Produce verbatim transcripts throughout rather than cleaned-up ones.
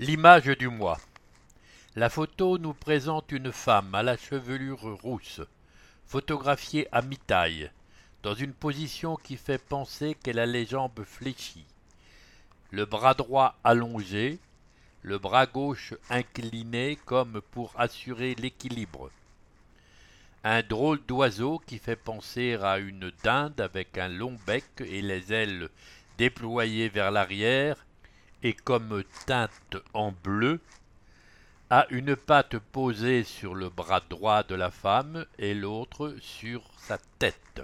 L'image du mois. La photo nous présente une femme à la chevelure rousse, photographiée à mi-taille, dans une position qui fait penser qu'elle a les jambes fléchies, le bras droit allongé, le bras gauche incliné comme pour assurer l'équilibre. Un drôle d'oiseau qui fait penser à une dinde avec un long bec et les ailes déployées vers l'arrière, et comme teinte en bleu, a une patte posée sur le bras droit de la femme et l'autre sur sa tête.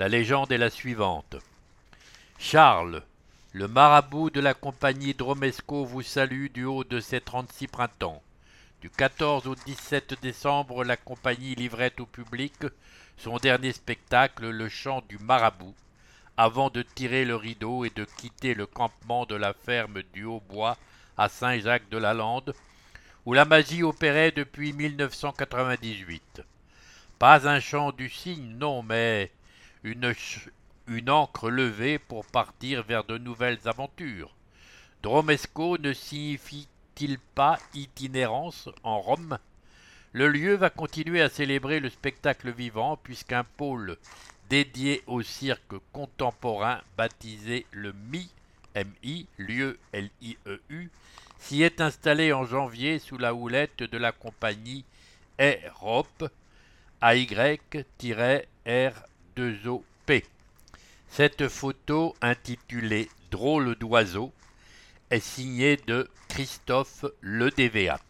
La légende est la suivante. Charles, le marabout de la compagnie Dromesco, vous salue du haut de ses trente-six printemps. Du quatorze au dix-sept décembre, la compagnie livrait au public son dernier spectacle, le chant du marabout, avant de tirer le rideau et de quitter le campement de la ferme du Haut-Bois à Saint-Jacques-de-la-Lande, où la magie opérait depuis mille neuf cent quatre-vingt-dix-huit. Pas un chant du cygne, non, mais une, une ancre levée pour partir vers de nouvelles aventures. Dromesco ne signifie-t-il pas itinérance en Rome ? Le lieu va continuer à célébrer le spectacle vivant, puisqu'un pôle dédié au cirque contemporain baptisé le M I, M I, lieu L I E U, s'y est installé en janvier sous la houlette de la compagnie AYROP, A Y R deux O P. Cette photo, intitulée « Drôle d'oiseau », est signée de Christophe Ledévéa.